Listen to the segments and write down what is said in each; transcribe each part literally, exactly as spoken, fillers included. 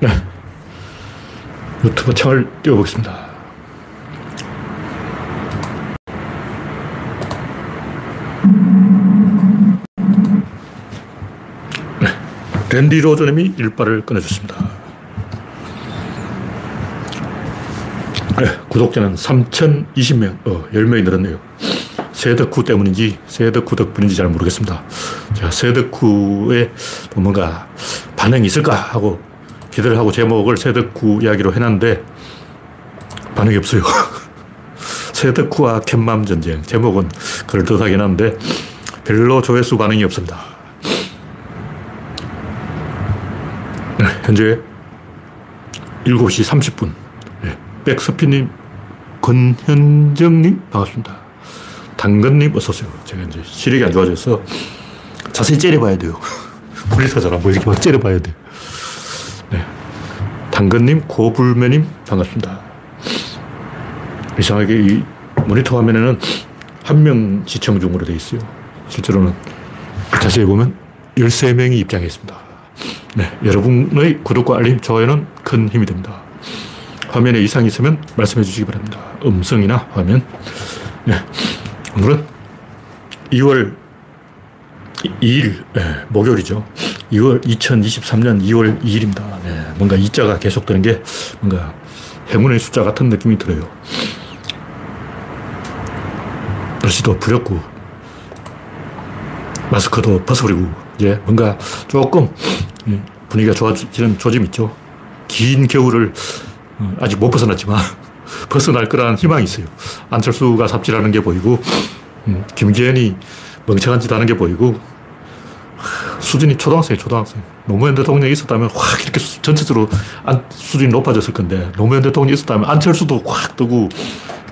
네. 유튜브 창을 띄워보겠습니다. 네. 랜디 로저님이 일발을 꺼내줬습니다. 네. 구독자는 삼천이십 명, 어, 십 명이 늘었네요. 세덕후 때문인지 세덕후 덕분인지 잘 모르겠습니다. 제가 세덕후에 뭔가 반응이 있을까 하고 기대를 하고 제목을 세덕후 이야기로 해놨는데 반응이 없어요. 세덕후와 캣맘 전쟁, 제목은 그럴듯하긴 한데 별로 조회수 반응이 없습니다. 네, 현재 일곱 시 삼십 분. 네, 백서피님, 권현정님 반갑습니다. 당근님 어서오세요. 제가 이제 시력이 안 좋아져서 자세히 째려봐야 돼요. 폴리터 잘 안 보이게 막 째려봐야 돼요. 네. 당근님, 고불매님 반갑습니다. 이상하게 이 모니터 화면에는 한 명 시청 중으로 되어 있어요. 실제로는 자세히 보면 열세 명이 입장해 있습니다. 네. 여러분의 구독과 알림, 좋아요는 큰 힘이 됩니다. 화면에 이상이 있으면 말씀해 주시기 바랍니다. 음성이나 화면. 네. 오늘은 이월 이일, 네, 목요일이죠. 이월 이천이십삼 년 이월 이일입니다. 네, 뭔가 이자가 계속되는 게 뭔가 행운의 숫자 같은 느낌이 들어요. 날씨도 부렸고 마스크도 벗어버리고 이제 뭔가 조금 분위기가 좋아지는 조짐이 있죠. 긴 겨울을 아직 못 벗어났지만 벗어날 거라는 희망이 있어요. 안철수가 삽질하는 게 보이고 음, 김기현이 멍청한 짓 하는 게 보이고 수준이 초등학생이에요. 초등학생. 노무현 대통령이 있었다면 확 이렇게 전체적으로 안, 수준이 높아졌을 건데 노무현 대통령이 있었다면 안철수도 확 뜨고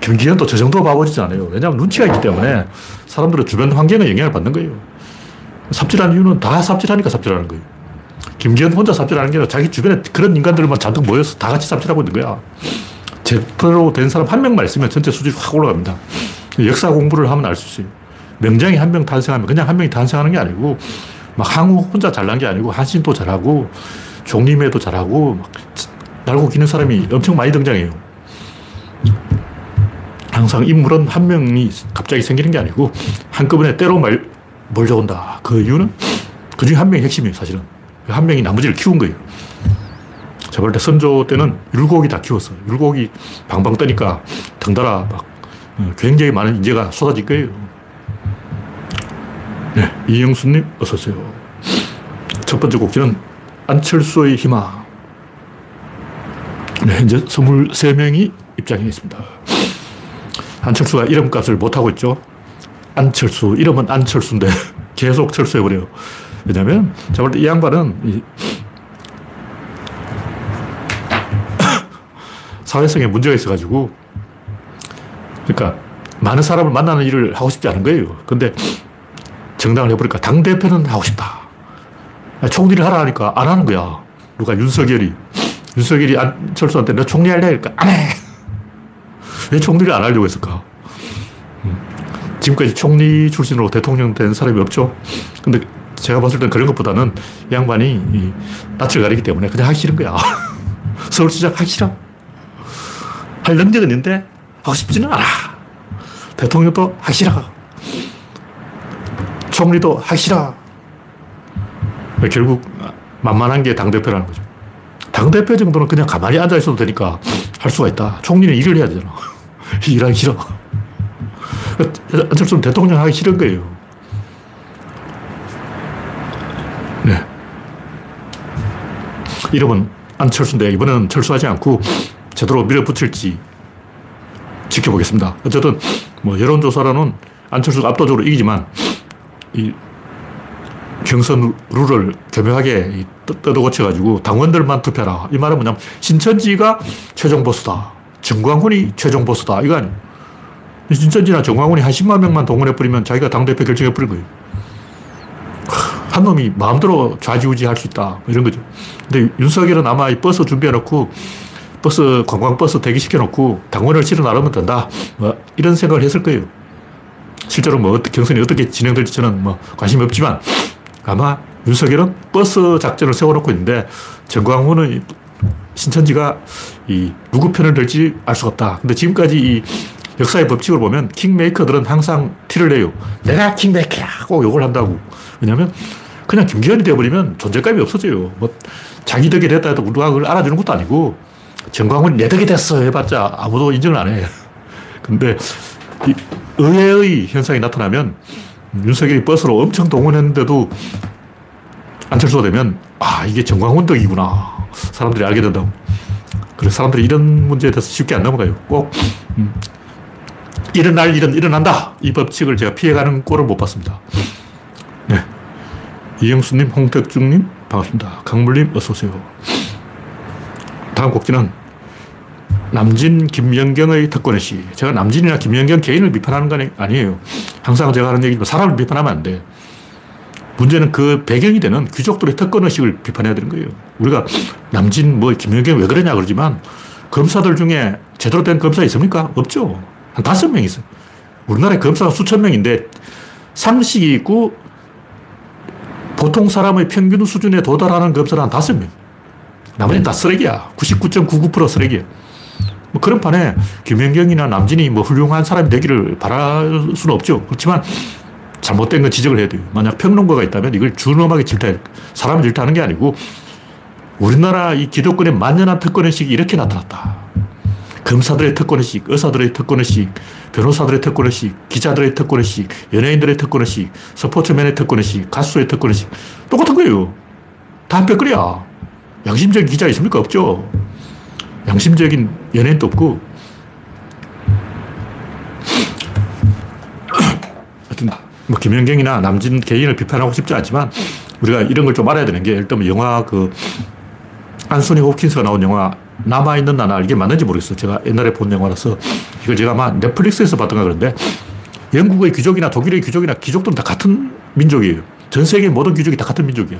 김기현도 저 정도 바보지지 않아요. 왜냐하면 눈치가 있기 때문에 사람들은 주변 환경에 영향을 받는 거예요. 삽질하는 이유는 다 삽질하니까 삽질하는 거예요. 김기현 혼자 삽질하는 게 아니라 자기 주변에 그런 인간들만 잔뜩 모여서 다 같이 삽질하고 있는 거야. 제대로 된 사람 한 명만 있으면 전체 수준이 확 올라갑니다. 역사 공부를 하면 알 수 있어요. 명장이 한 명 탄생하면 그냥 한 명이 탄생하는 게 아니고 막 항우 혼자 잘난 게 아니고 한신도 잘하고 종림회도 잘하고 막 날고 기는 사람이 엄청 많이 등장해요. 항상 인물은 한 명이 갑자기 생기는 게 아니고 한꺼번에 때로 말, 몰려온다. 그 이유는 그중에 한 명이 핵심이에요. 사실은 한 명이 나머지를 키운 거예요. 제가 볼 때 선조 때는 율곡이 다 키웠어. 율곡이 방방 뜨니까 덩달아 막 굉장히 많은 인재가 쏟아질 거예요. 네, 이영수님 어서오세요. 첫 번째 곡지는 안철수의 희망. 네, 현재 이십삼 명이 입장해 있습니다. 안철수가 이름값을 못하고 있죠. 안철수, 이름은 안철수인데 계속 철수해버려요. 왜냐면 제가 볼 때 이 양반은 이 사회성에 문제가 있어가지고, 그러니까 많은 사람을 만나는 일을 하고 싶지 않은 거예요. 근데 정당을 해보니까 당대표는 하고 싶다. 총리를 하라 하니까 안 하는 거야. 누가 윤석열이. 윤석열이 안철수한테 너 총리 할래? 그러니까 안 해. 왜 총리를 안 하려고 했을까? 지금까지 총리 출신으로 대통령 된 사람이 없죠. 근데 제가 봤을 땐 그런 것보다는 이 양반이 이 낯을 가리기 때문에 그냥 하기 싫은 거야. 서울시장 하기 싫어. 할 능력은 있는데 하고 싶지는 않아. 대통령도 하기 싫어. 총리도 하기 싫어. 결국 만만한 게 당대표라는 거죠. 당대표 정도는 그냥 가만히 앉아 있어도 되니까 할 수가 있다. 총리는 일을 해야 되잖아. 일하기 싫어. 안철수는 대통령 하기 싫은 거예요. 네. 이름은 안철수인데 이번에는 철수하지 않고 제대로 밀어붙일지 지켜보겠습니다. 어쨌든 뭐 여론조사로는 안철수가 압도적으로 이기지만 이 경선 룰을 교묘하게 뜯어 고쳐가지고 당원들만 투표하라. 이 말은 뭐냐면 신천지가 최종 보수다. 정광훈이 최종 보수다. 이거 아니에요. 신천지나 정광훈이 한 십만 명만 동원해버리면 자기가 당대표 결정해버린 거예요. 한 놈이 마음대로 좌지우지 할 수 있다. 이런 거죠. 근데 윤석열은 아마 이 버스 준비해놓고 버스, 관광버스 대기시켜놓고 당원을 실어 나르면 된다. 뭐, 이런 생각을 했을 거예요. 실제로 뭐, 경선이 어떻게 진행될지 저는 뭐, 관심이 없지만 아마 윤석열은 버스 작전을 세워놓고 있는데 정광훈은 신천지가 이 누구 편을 들지 알 수가 없다. 근데 지금까지 이 역사의 법칙을 보면 킹메이커들은 항상 티를 내요. 내가 킹메이커야 하고 욕을 한다고. 왜냐하면 그냥 김기현이 되어버리면 존재감이 없어져요. 뭐 자기 덕이 됐다 해도 우리가 그걸 알아주는 것도 아니고 정광훈이 내 덕이 됐어 해봤자 아무도 인정을 안 해. 근데 이 의외의 현상이 나타나면 윤석열이 버스로 엄청 동원했는데도 안철수가 되면 아 이게 정광훈 덕이구나. 사람들이 알게 된다고. 그래서 사람들이 이런 문제에 대해서 쉽게 안 넘어가요. 꼭 음, 일어날 일은 일어난다. 이 법칙을 제가 피해가는 꼴을 못 봤습니다. 네, 이영수님, 홍택중님 반갑습니다. 강물님 어서오세요. 다음 곡지는 남진, 김연경의 턱걸의 시. 제가 남진이나 김연경 개인을 비판하는 건 아니에요. 항상 제가 하는 얘기지만 사람을 비판하면 안 돼. 문제는 그 배경이 되는 귀족들의 특권의식을 비판해야 되는 거예요. 우리가 남진, 뭐, 김연경 왜 그러냐 그러지만 검사들 중에 제대로 된 검사 있습니까? 없죠. 한 다섯 명 있어요. 우리나라에 검사가 수천 명인데 상식이 있고 보통 사람의 평균 수준에 도달하는 검사는 한 다섯 명. 나머지는 다 쓰레기야. 구십구 점 구구 퍼센트 쓰레기야. 뭐 그런 판에 김연경이나 남진이 뭐 훌륭한 사람이 되기를 바랄 수는 없죠. 그렇지만 잘못된 건 지적을 해야 돼요. 만약 평론가가 있다면 이걸 준엄하게 질타해요. 사람을 질타하는 게 아니고 우리나라 이 기독권의 만연한 특권의식이 이렇게 나타났다. 검사들의 특권의식, 의사들의 특권의식, 변호사들의 특권의식, 기자들의 특권의식, 연예인들의 특권의식, 스포츠맨의 특권의식, 가수의 특권의식. 똑같은 거예요. 다 한패거리야. 양심적인 기자 있습니까? 없죠. 양심적인 연예인도 없고. 하여튼 뭐 김연경이나 남진 개인을 비판하고 싶지 않지만 우리가 이런 걸 좀 알아야 되는 게 예를 들면 영화 그 안소니 호킨스가 나온 영화 남아있는 나날 이게 맞는지 모르겠어요. 제가 옛날에 본 영화라서 이걸 제가 아마 넷플릭스에서 봤던가 그런데 영국의 귀족이나 독일의 귀족이나 귀족들은 다 같은 민족이에요. 전 세계 모든 귀족이 다 같은 민족이에요.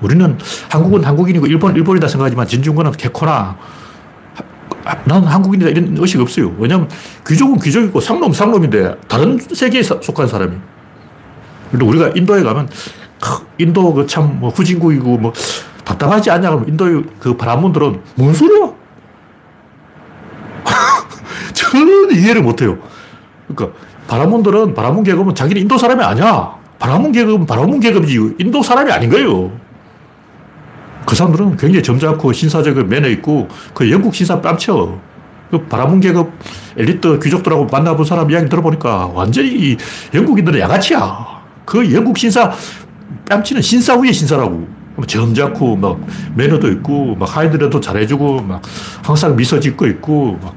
우리는 한국은 한국인이고 일본은 일본이다 생각하지만 진중권은 개코나 난 한국인이다 이런 의식이 없어요. 왜냐하면 귀족은 귀족이고 상놈 상놈인데 다른 세계에 속한 사람이에요. 근데 우리가 인도에 가면 인도 그 참 뭐 후진국이고 뭐 답답하지 않냐 그러면 인도의 그 바람문들은 뭔 소리야? 저는 이해를 못해요. 그러니까 바람문들은 바람문 계급은 자기는 인도 사람이 아니야. 바람문 계급은 바람문 계급이지 인도 사람이 아닌 거예요. 그 사람들은 굉장히 점잖고 신사적인 매너 있고 그 영국 신사 뺨쳐. 그 바람문 계급 엘리트 귀족들하고 만나본 사람 이야기 들어보니까 완전히 영국인들은 양아치야. 그 영국 신사 뺨치는 신사 위의 신사라고. 점잖고 막 매너도 있고 막 하이드라도 잘해주고 막 항상 미소 짓고 있고 막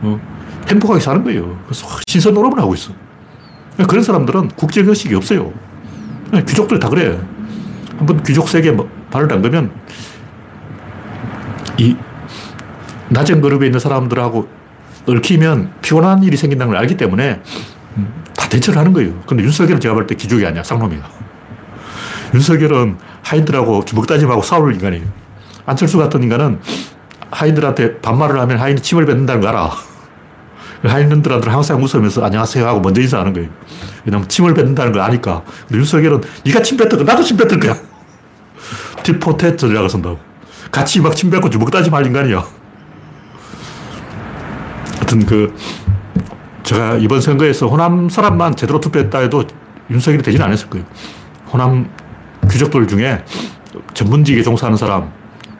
어, 행복하게 사는 거예요. 그래서 신사 노름을 하고 있어. 그런 사람들은 국적 의식이 없어요. 귀족들 다 그래. 한번 귀족 세계에 발을 담그면 이 낮은 그룹에 있는 사람들하고 얽히면 피곤한 일이 생긴다는 걸 알기 때문에 다 대처를 하는 거예요. 근데 윤석열은 제가 볼 때 기족이 아니야. 상놈이야. 윤석열은 하이들하고 주먹다짐하고 싸울 인간이에요. 안철수 같은 인간은 하이들한테 반말을 하면 하이는 침을 뱉는다는 거 알아. 하이들한테 항상 웃으면서 안녕하세요 하고 먼저 인사하는 거예요. 왜냐면 침을 뱉는다는 걸 아니까. 근데 윤석열은 네가 침 뱉을 거야. 나도 침 뱉을 거야. 티포테 전략을 쓴다고. 같이 막 침 뱉고 주먹다짐할 인간이야. 하여튼 그 제가 이번 선거에서 호남 사람만 제대로 투표했다 해도 윤석열이 되진 않았을 거예요. 호남 귀족들 중에 전문직에 종사하는 사람,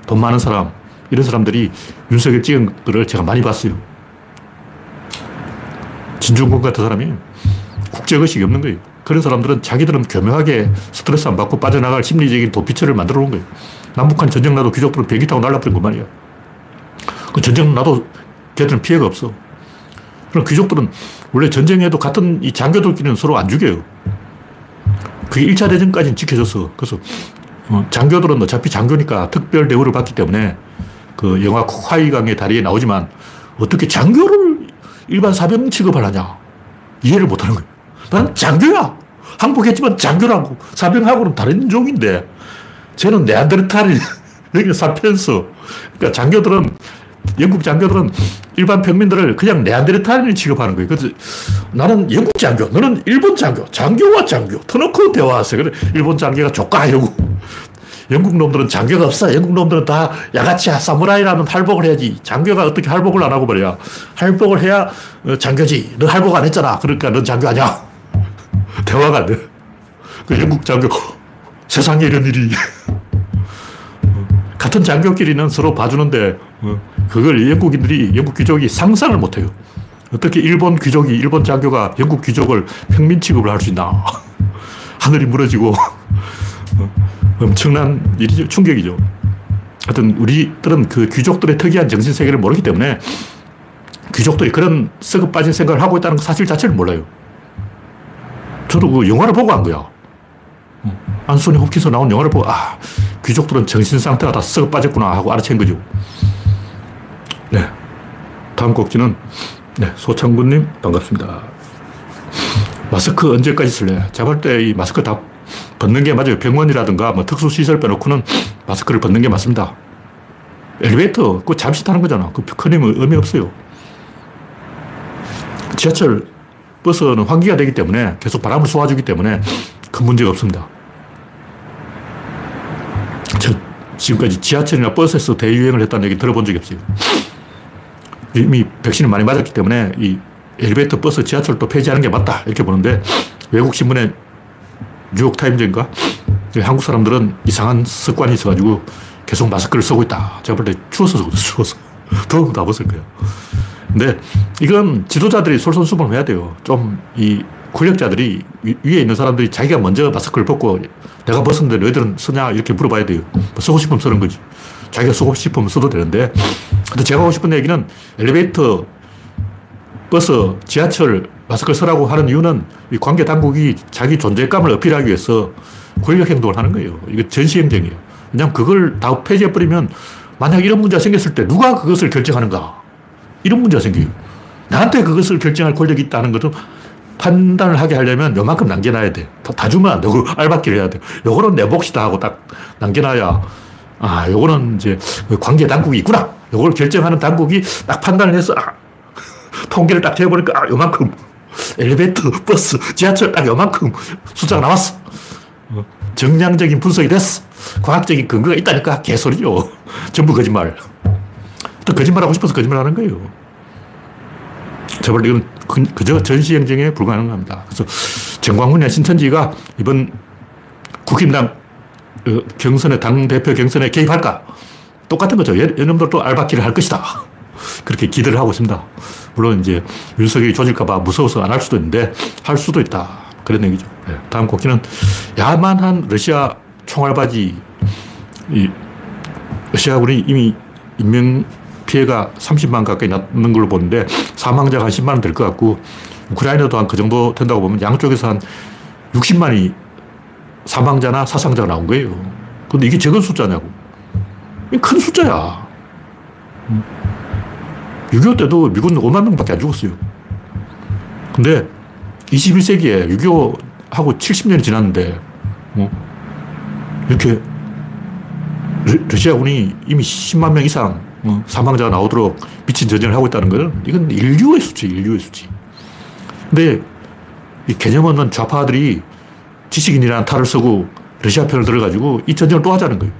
돈 많은 사람 이런 사람들이 윤석열 찍은 거를 제가 많이 봤어요. 진중권 같은 사람이 국제의식이 없는 거예요. 그런 사람들은 자기들은 교묘하게 스트레스 안 받고 빠져나갈 심리적인 도피처를 만들어 놓은 거예요. 남북한 전쟁 나도 귀족들은 비행기 타고 날라버린 거 말이야. 그 전쟁 나도 걔들은 피해가 없어. 그럼 귀족들은 원래 전쟁에도 같은 이 장교들끼리는 서로 안 죽여요. 그게 일 차 대전까지는 지켜줬어. 그래서 장교들은 어차피 장교니까 특별 대우를 받기 때문에 그 영화 코카이강의 다리에 나오지만 어떻게 장교를 일반 사병 취급을 하냐. 이해를 못하는 거예요. 난 장교야. 항복했지만 장교라고. 사병하고는 다른 종인데 쟤는 네안데르탈이 여기 사피엔스. 그러니까 장교들은 영국 장교들은 일반 평민들을 그냥 네안데르탈인을 취급하는 거예요. 그래서 나는 영국 장교, 너는 일본 장교, 장교와 장교, 터놓고 대화하세요. 그래, 일본 장교가 조까 이러고 영국 놈들은 장교가 없어. 영국 놈들은 다 양아치 사무라이라면 할복을 해야지. 장교가 어떻게 할복을 안 하고 말이야. 할복을 해야 장교지. 너 할복 안 했잖아. 그러니까 넌 장교 아니야. 대화가 안 돼. 그 영국 장교, 세상에 이런 일이. 같은 장교끼리는 서로 봐주는데 그걸 영국인들이, 영국 귀족이 상상을 못해요. 어떻게 일본 귀족이, 일본 장교가 영국 귀족을 평민 취급을 할 수 있나. 하늘이 무너지고 엄청난 일이죠. 충격이죠. 하여튼 우리들은 그 귀족들의 특이한 정신세계를 모르기 때문에 귀족들이 그런 썩어 빠진 생각을 하고 있다는 사실 자체를 몰라요. 저도 그 영화를 보고 한 거야. 안소니 홉킨스 나온 영화를 보고 아, 귀족들은 정신상태가 다 썩어 빠졌구나 하고 알아챈 거죠. 네, 다음 곡지는 네, 소창군님 반갑습니다. 마스크 언제까지 쓸래? 잡을 때 이 마스크 다 벗는 게 맞아요. 병원이라든가 뭐 특수시설 빼놓고는 마스크를 벗는 게 맞습니다. 엘리베이터 그거 잠시 타는 거잖아. 그 큰힘은 의미 없어요. 지하철, 버스는 환기가 되기 때문에 계속 바람을 쏘아주기 때문에 큰 문제가 없습니다. 저 지금까지 지하철이나 버스에서 대유행을 했다는 얘기 들어본 적이 없어요. 이미 백신을 많이 맞았기 때문에 이 엘리베이터, 버스, 지하철도 폐지하는 게 맞다 이렇게 보는데, 외국 신문에 뉴욕타임즈인가 한국 사람들은 이상한 습관이 있어가지고 계속 마스크를 쓰고 있다. 제가 볼 때 추워서 쓰고 추워서 더우면 다 벗을 거예요. 근데 이건 지도자들이 솔선수범을 해야 돼요. 좀 이 권력자들이 위에 있는 사람들이 자기가 먼저 마스크를 벗고 내가 벗었는데 너희들은 쓰냐 이렇게 물어봐야 돼요. 뭐 쓰고 싶으면 쓰는 거지. 자기가 쓰고 싶으면 써도 되는데. 근데 제가 하고 싶은 얘기는 엘리베이터, 버스, 지하철 마스크를 쓰라고 하는 이유는 이 관계 당국이 자기 존재감을 어필하기 위해서 권력 행동을 하는 거예요. 이거 전시 행정이에요. 왜냐하면 그걸 다 폐지해버리면 만약 이런 문제가 생겼을 때 누가 그것을 결정하는가 이런 문제가 생겨요. 나한테 그것을 결정할 권력이 있다는 것을 판단을 하게 하려면 요만큼 남겨놔야 돼. 다, 다 주면 안 되고 알박기를 해야 돼. 요거는 내 몫이다 하고 딱 남겨놔야, 아, 요거는 이제 관계 당국이 있구나. 요걸 결정하는 당국이 딱 판단을 해서 아, 통계를 딱 재보니까 아, 요만큼 엘리베이터, 버스, 지하철 딱 요만큼 숫자가 나왔어. 정량적인 분석이 됐어. 과학적인 근거가 있다니까 개소리죠. 전부 거짓말. 또 거짓말하고 싶어서 거짓말하는 거예요. 저번에 이건 그저 전시행정에 불가능합니다. 그래서 정광훈이나 신천지가 이번 국힘당 경선에, 당대표 경선에 개입할까? 똑같은 거죠. 얘놈들도 알바키를 할 것이다. 그렇게 기대를 하고 있습니다. 물론 이제 윤석열이 조질까 봐 무서워서 안 할 수도 있는데 할 수도 있다. 그런 얘기죠. 네. 다음 곡기는 야만한 러시아 총알바지. 이 러시아군이 이미 인명 피해가 삼십만 가까이 났는 걸로 보는데 사망자가 한 십만 될 것 같고, 우크라이나도 한 그 정도 된다고 보면 양쪽에서 한 육십만이 사망자나 사상자가 나온 거예요. 근데 이게 적은 숫자냐고. 큰 숫자야. 육이오 때도 미군은 오만 명밖에 안 죽었어요. 근데 이십일 세기에 육이오하고 칠십 년이 지났는데 뭐 이렇게 러시아군이 이미 십만 명 이상 사망자가 나오도록 미친 전쟁을 하고 있다는 건 이건 인류의 수치, 인류의 수치. 근데 이 개념 없는 좌파들이 지식인이라는 탈을 쓰고 러시아 편을 들어가지고 이 전쟁을 또 하자는 거예요.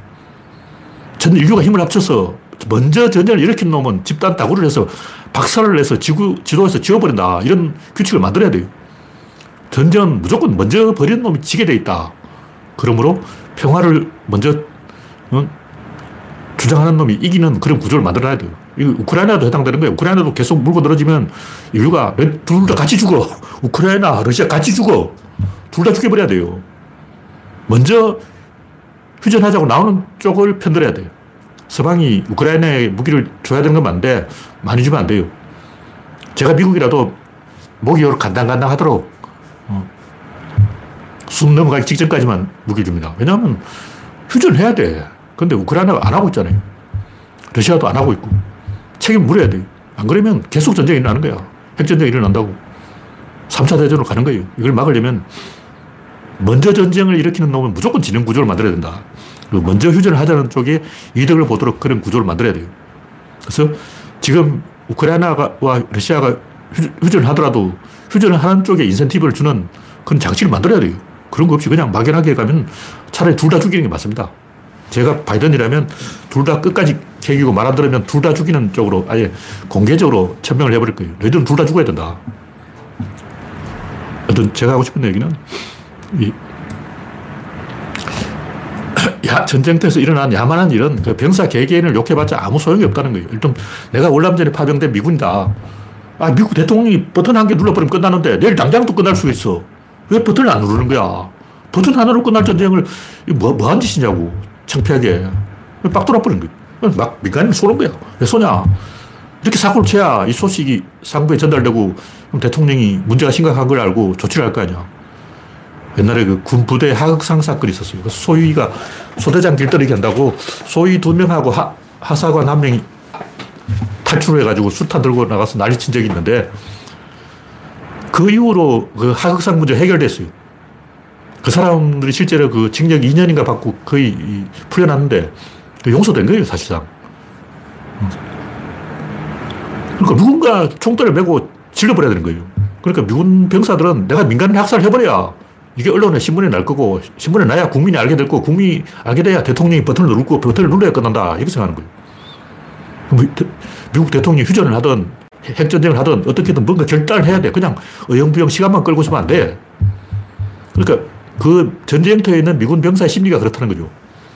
전 인류가 힘을 합쳐서 먼저 전쟁을 일으킨 놈은 집단 다구를 해서 박살을 내서 지구, 지도에서 지워버린다. 이런 규칙을 만들어야 돼요. 전쟁은 무조건 먼저 버린 놈이 지게 돼 있다. 그러므로 평화를 먼저 응? 주장하는 놈이 이기는 그런 구조를 만들어야 돼요. 이거 우크라이나도 해당되는 거예요. 우크라이나도 계속 물고 늘어지면 인류가 둘 다 같이 죽어. 우크라이나, 러시아 같이 죽어. 둘 다 죽여버려야 돼요. 먼저 휴전하자고 나오는 쪽을 편들어야 돼요. 서방이 우크라이나에 무기를 줘야 되는 건 맞는데 많이 주면 안 돼요. 제가 미국이라도 목이 요렇게 간당간당하도록 어, 숨 넘어가기 직전까지만 무기를 줍니다. 왜냐하면 휴전해야 돼. 그런데 우크라이나가 안 하고 있잖아요. 러시아도 안 하고 있고. 책임 물어야 돼요. 안 그러면 계속 전쟁이 일어나는 거야. 핵전쟁이 일어난다고. 삼 차 대전으로 가는 거예요. 이걸 막으려면 먼저 전쟁을 일으키는 놈은 무조건 지는 구조를 만들어야 된다. 그리고 먼저 휴전을 하자는 쪽에 이득을 보도록 그런 구조를 만들어야 돼요. 그래서 지금 우크라이나와 러시아가 휴전을 하더라도 휴전을 하는 쪽에 인센티브를 주는 그런 장치를 만들어야 돼요. 그런 거 없이 그냥 막연하게 가면 차라리 둘 다 죽이는 게 맞습니다. 제가 바이든이라면 둘 다 끝까지 캐기고 말 안 들으면 둘 다 죽이는 쪽으로 아예 공개적으로 천명을 해버릴 거예요. 너희들은 둘 다 죽어야 된다. 어떤 제가 하고 싶은 얘기는 이 야, 전쟁터에서 일어난 야만한 일은 그 병사 개개인을 욕해봤자 아무 소용이 없다는 거예요. 일단 내가 월남전에 파병된 미군이다. 아, 미국 대통령이 버튼 한 개 눌러버리면 끝나는데 내일 당장도 끝날 수 있어. 왜 버튼을 안 누르는 거야? 버튼 하나로 끝날 전쟁을 뭐, 뭐 한 짓이냐고. 창피하게. 빡 돌아버린 거예요. 막 민간인 쏘는 거야. 왜 쏘냐? 이렇게 사고를 쳐야 이 소식이 상부에 전달되고 그럼 대통령이 문제가 심각한 걸 알고 조치를 할 거 아니야. 옛날에 그 군부대 하극상 사건이 있었어요. 소위가 소대장 길들이기 한다고 소위 두 명하고 하, 하사관 한 명이 탈출을 해가지고 수탄 들고 나가서 난리 친 적이 있는데 그 이후로 그 하극상 문제 해결됐어요. 그 사람들이 실제로 그 징역 이 년인가 받고 거의 풀려났는데 용서된 거예요, 사실상. 그러니까 누군가 총대를 메고 질러버려야 되는 거예요. 그러니까 미군 병사들은 내가 민간인 학살을 해버려야 이게 언론에 신문에 날 거고, 신문에 나야 국민이 알게 될 거고, 국민이 알게 돼야 대통령이 버튼을 누르고, 버튼을 눌러야 끝난다. 이렇게 생각하는 거예요. 미국 대통령이 휴전을 하든, 핵전쟁을 하든, 어떻게든 뭔가 결단을 해야 돼. 그냥 어영부영 시간만 끌고 있으면 안 돼. 그러니까 그 전쟁터에 있는 미군 병사의 심리가 그렇다는 거죠.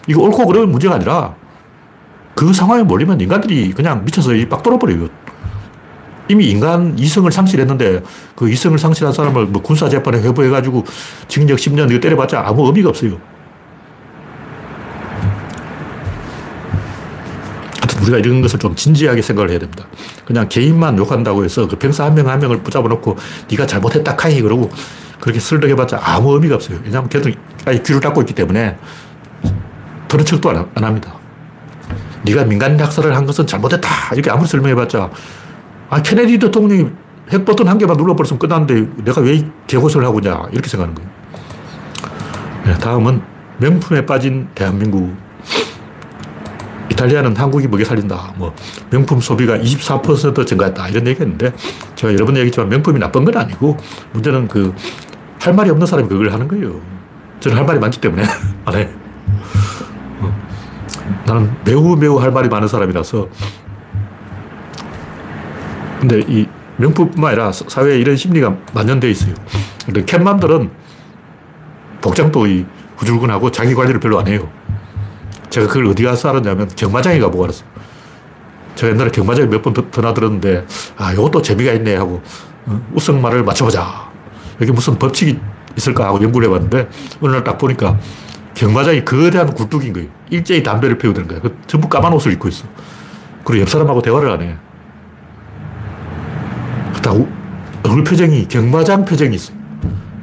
이거 옳고 그러면 문제가 아니라 그 상황에 몰리면 인간들이 그냥 미쳐서 빡 돌아버려요. 이미 인간 이성을 상실했는데 그 이성을 상실한 사람을 뭐 군사재판에 회부해가지고 징역 십 년 이거 때려봤자 아무 의미가 없어요. 하여튼 우리가 이런 것을 좀 진지하게 생각을 해야 됩니다. 그냥 개인만 욕한다고 해서 그 병사 한 명 한 명을 붙잡아놓고 네가 잘못했다 카이 그러고 그렇게 설득해봤자 아무 의미가 없어요. 왜냐하면 걔들 아예 귀를 닫고 있기 때문에 들은 척도 안, 안 합니다. 네가 민간인 학살을 한 것은 잘못했다 이렇게 아무리 설명해봤자 아, 케네디 대통령이 핵버튼 한 개만 눌러버렸으면 끝났는데 내가 왜 개고생을 하고 있냐 이렇게 생각하는 거예요. 네, 다음은 명품에 빠진 대한민국. 이탈리아는 한국이 먹여 살린다. 뭐 명품 소비가 이십사 퍼센트 증가했다. 이런 얘기가 있는데 제가 여러 번 얘기했지만 명품이 나쁜 건 아니고 문제는 그 할 말이 없는 사람이 그걸 하는 거예요. 저는 할 말이 많기 때문에 안 해. 나는 매우 매우 할 말이 많은 사람이라서 근데 이 명품뿐만 아니라 사회에 이런 심리가 만연되어 있어요. 근데 캣맘들은 복장도 이 후줄근하고 자기 관리를 별로 안 해요. 제가 그걸 어디 가서 알았냐면 경마장에 가보고 알았어요. 제가 옛날에 경마장에 몇 번 전화 들었는데 아, 이것도 재미가 있네 하고 우승말을 맞춰보자. 여기 무슨 법칙이 있을까 하고 연구를 해봤는데 어느 날 딱 보니까 경마장이 거대한 굴뚝인 거예요. 일제히 담배를 피우는 거예요. 전부 까만 옷을 입고 있어. 그리고 옆 사람하고 대화를 안 해. 딱 얼굴 표정이 경마장 표정이 있어요.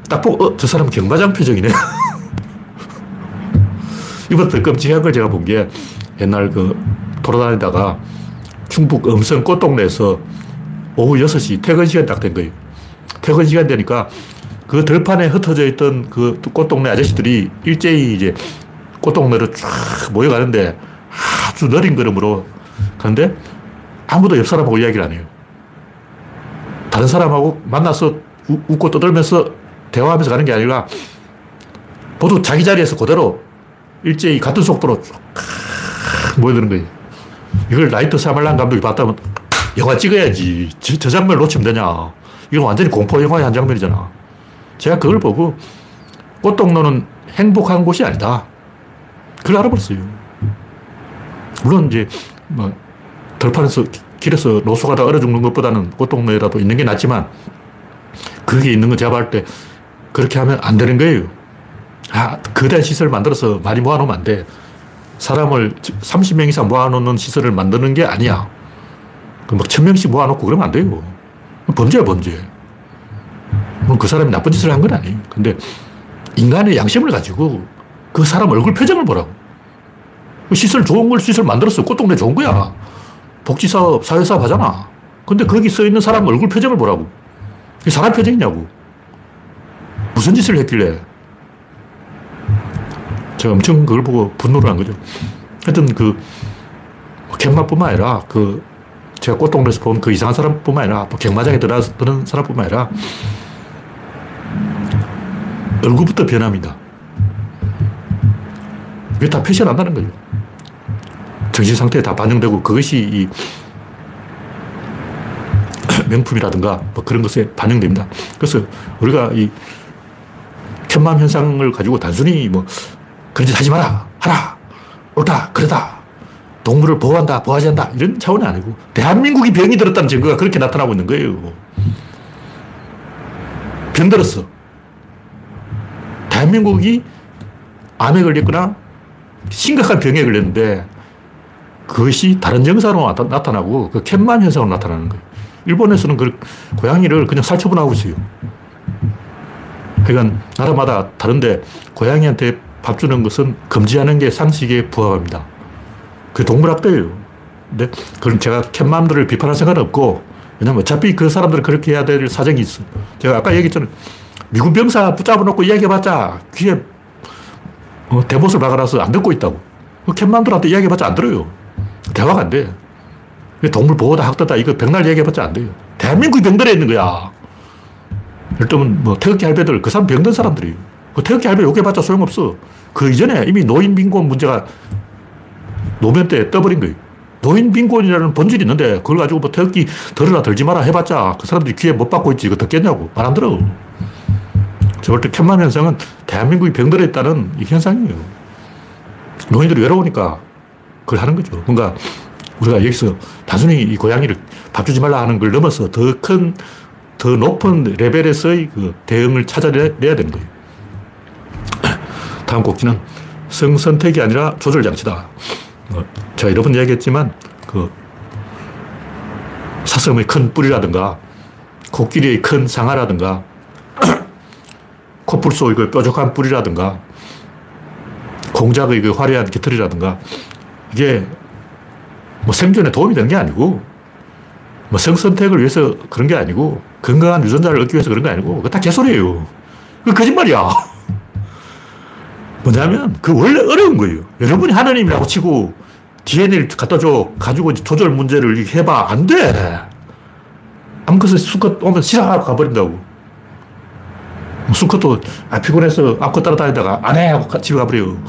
딱 보고 어, 저 사람 경마장 표정이네. 이번 더 끔찍한 걸 제가 본 게 옛날 그 돌아다니다가 충북 음성 꽃동네에서 오후 여섯 시 퇴근 시간 딱 된 거예요. 퇴근 시간 되니까 그 들판에 흩어져 있던 그 꽃동네 아저씨들이 일제히 이제 꽃동네로 쫙 모여가는데 아주 느린 걸음으로 가는데 아무도 옆 사람하고 이야기를 안 해요. 다른 사람하고 만나서 우, 웃고 떠들면서 대화하면서 가는 게 아니라 모두 자기 자리에서 그대로 일제히 같은 속도로 모여드는 거예요. 이걸 라이터 샤말란 감독이 봤다면 영화 찍어야지. 저, 저 장면을 놓치면 되냐. 이건 완전히 공포 영화의 한 장면이잖아. 제가 그걸 보고 꽃동로는 행복한 곳이 아니다. 그걸 알아버렸어요. 물론 이제 뭐 들판에서 길에서 노숙하다 얼어 죽는 것보다는 꽃동네라도 있는 게 낫지만 그게 있는 건 제가 봤을 때 그렇게 하면 안 되는 거예요. 아, 거대한 시설을 만들어서 많이 모아놓으면 안 돼. 사람을 삼십 명 이상 모아놓는 시설을 만드는 게 아니야. 그 막 천 명씩 모아놓고 그러면 안 돼요. 범죄야, 범죄. 그 사람이 나쁜 짓을 한 건 아니에요. 근데 인간의 양심을 가지고 그 사람 얼굴 표정을 보라고. 시설 좋은 걸 시설 만들었어. 꽃동네 좋은 거야. 복지사업, 사회사업 하잖아. 근데 거기 써 있는 사람 얼굴 표정을 보라고. 이게 사람 표정이냐고. 무슨 짓을 했길래. 제가 엄청 그걸 보고 분노를 한 거죠. 하여튼 그, 갯마뿐만 아니라, 그, 제가 꽃동네에서 본 그 이상한 사람뿐만 아니라, 또 갯마장에 들어가는 사람뿐만 아니라, 얼굴부터 변합니다. 이게 다 패션한다는 거죠. 정신 상태에 다 반영되고 그것이 이 명품이라든가 뭐 그런 것에 반영됩니다. 그래서 우리가 이 천만 현상을 가지고 단순히 뭐 그런 짓 하지 마라, 하라, 옳다, 그러다, 동물을 보호한다, 보호하지 않는다 이런 차원이 아니고 대한민국이 병이 들었다는 증거가 그렇게 나타나고 있는 거예요. 병 들었어. 대한민국이 암에 걸렸거나 심각한 병에 걸렸는데 그것이 다른 증상으로 나타나고 그 캔만 현상으로 나타나는 거예요. 일본에서는 그 고양이를 그냥 살처분하고 있어요. 그러니까 나라마다 다른데 고양이한테 밥 주는 것은 금지하는 게 상식에 부합합니다. 그게 동물학대예요. 근데 그럼 제가 캣맘들을 비판할 생각은 없고, 왜냐면 어차피 그 사람들은 그렇게 해야 될 사정이 있어요. 제가 아까 얘기했잖아요. 미군 병사 붙잡아놓고 이야기해봤자 귀에 대못을 박아놔서 안 듣고 있다고. 캣맘들한테 이야기해봤자 안 들어요. 대화가 안 돼. 동물 보호다, 학대다, 이거 백날 얘기해봤자 안 돼요. 대한민국이 병들어 있는 거야. 일단 뭐 태극기 할배들, 그 사람 병든 사람들이에요. 그 태극기 할배 욕해봤자 소용없어. 그 이전에 이미 노인빈곤 문제가 노면 때 떠버린 거예요. 노인빈곤이라는 본질이 있는데 그걸 가지고 뭐 태극기 들으라 들지 마라 해봤자 그 사람들이 귀에 못 받고 있지, 이거 듣겠냐고. 말 안 들어. 제가 볼 때 캔만 현상은 대한민국이 병들어 있다는 이 현상이에요. 노인들이 외로우니까 그걸 하는 거죠. 뭔가 우리가 여기서 단순히 이 고양이를 밥 주지 말라 하는 걸 넘어서 더 큰, 더 높은 레벨에서의 그 대응을 찾아내야 되는 거예요. 다음 곡지는 성선택이 아니라 조절장치다. 어, 제가 여러 번 이야기했지만 그 사슴의 큰 뿌리라든가 코끼리의 큰 상아라든가 코뿔소의 그 뾰족한 뿌리라든가 공작의 그 화려한 깃털이라든가 이게 뭐 생존에 도움이 되는 게 아니고, 뭐 성선택을 위해서 그런 게 아니고, 건강한 유전자를 얻기 위해서 그런 게 아니고, 그거 다 개소리예요. 그거 거짓말이야. 뭐냐면, 그 원래 어려운 거예요. 여러분이 하나님이라고 치고, 디엔에이를 갖다 줘, 가지고 조절 문제를 해봐. 안 돼. 암컷은 수컷 오면 싫어하고 가버린다고. 수컷도, 아, 피곤해서 암컷 따라다니다가 안 해 하고 집에 가버려요.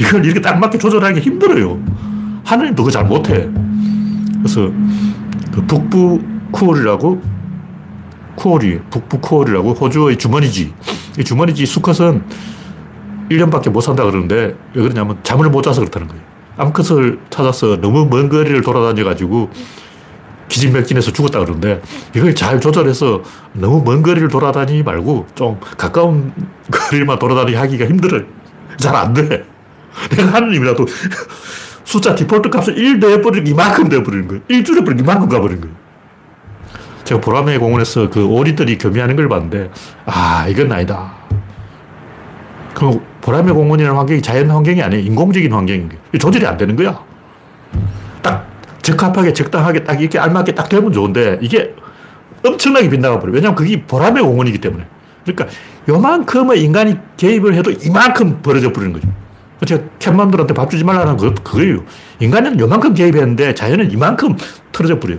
이걸 이렇게 딱 맞게 조절하는 게 힘들어요. 하느님도 그거 잘 못해. 그래서 그 북부 쿠올이라고, 쿠올이, 북부 쿠올이라고 호주의 주머니쥐. 이 주머니쥐 수컷은 일 년밖에 못 산다 그러는데 왜 그러냐면 잠을 못 자서 그렇다는 거예요. 암컷을 찾아서 너무 먼 거리를 돌아다녀가지고 기진맥진해서 죽었다 그러는데 이걸 잘 조절해서 너무 먼 거리를 돌아다니지 말고 좀 가까운 거리만 돌아다니기 하기가 힘들어요. 잘 안 돼. 내가 하느님이라도 숫자 디폴트 값을 일 내버리는 게 이만큼 내버리는 거예요. 일주일에 버리는 게 이만큼 가버리는 거예요. 제가 보라매 공원에서 그 오리들이 교미하는 걸 봤는데, 아, 이건 아니다. 그럼 보라매 공원이라는 환경이 자연 환경이 아니에요. 인공적인 환경인 거예요. 조절이 안 되는 거야. 딱 적합하게, 적당하게, 딱 이렇게 알맞게 딱 되면 좋은데, 이게 엄청나게 빗나가 버려요. 왜냐하면 그게 보라매 공원이기 때문에. 그러니까 요만큼의 인간이 개입을 해도 이만큼 벌어져 버리는 거죠. 제가 캣맘들한테 밥 주지 말라는 건 그거예요. 인간은 요만큼 개입했는데 자연은 이만큼 틀어져 버려요.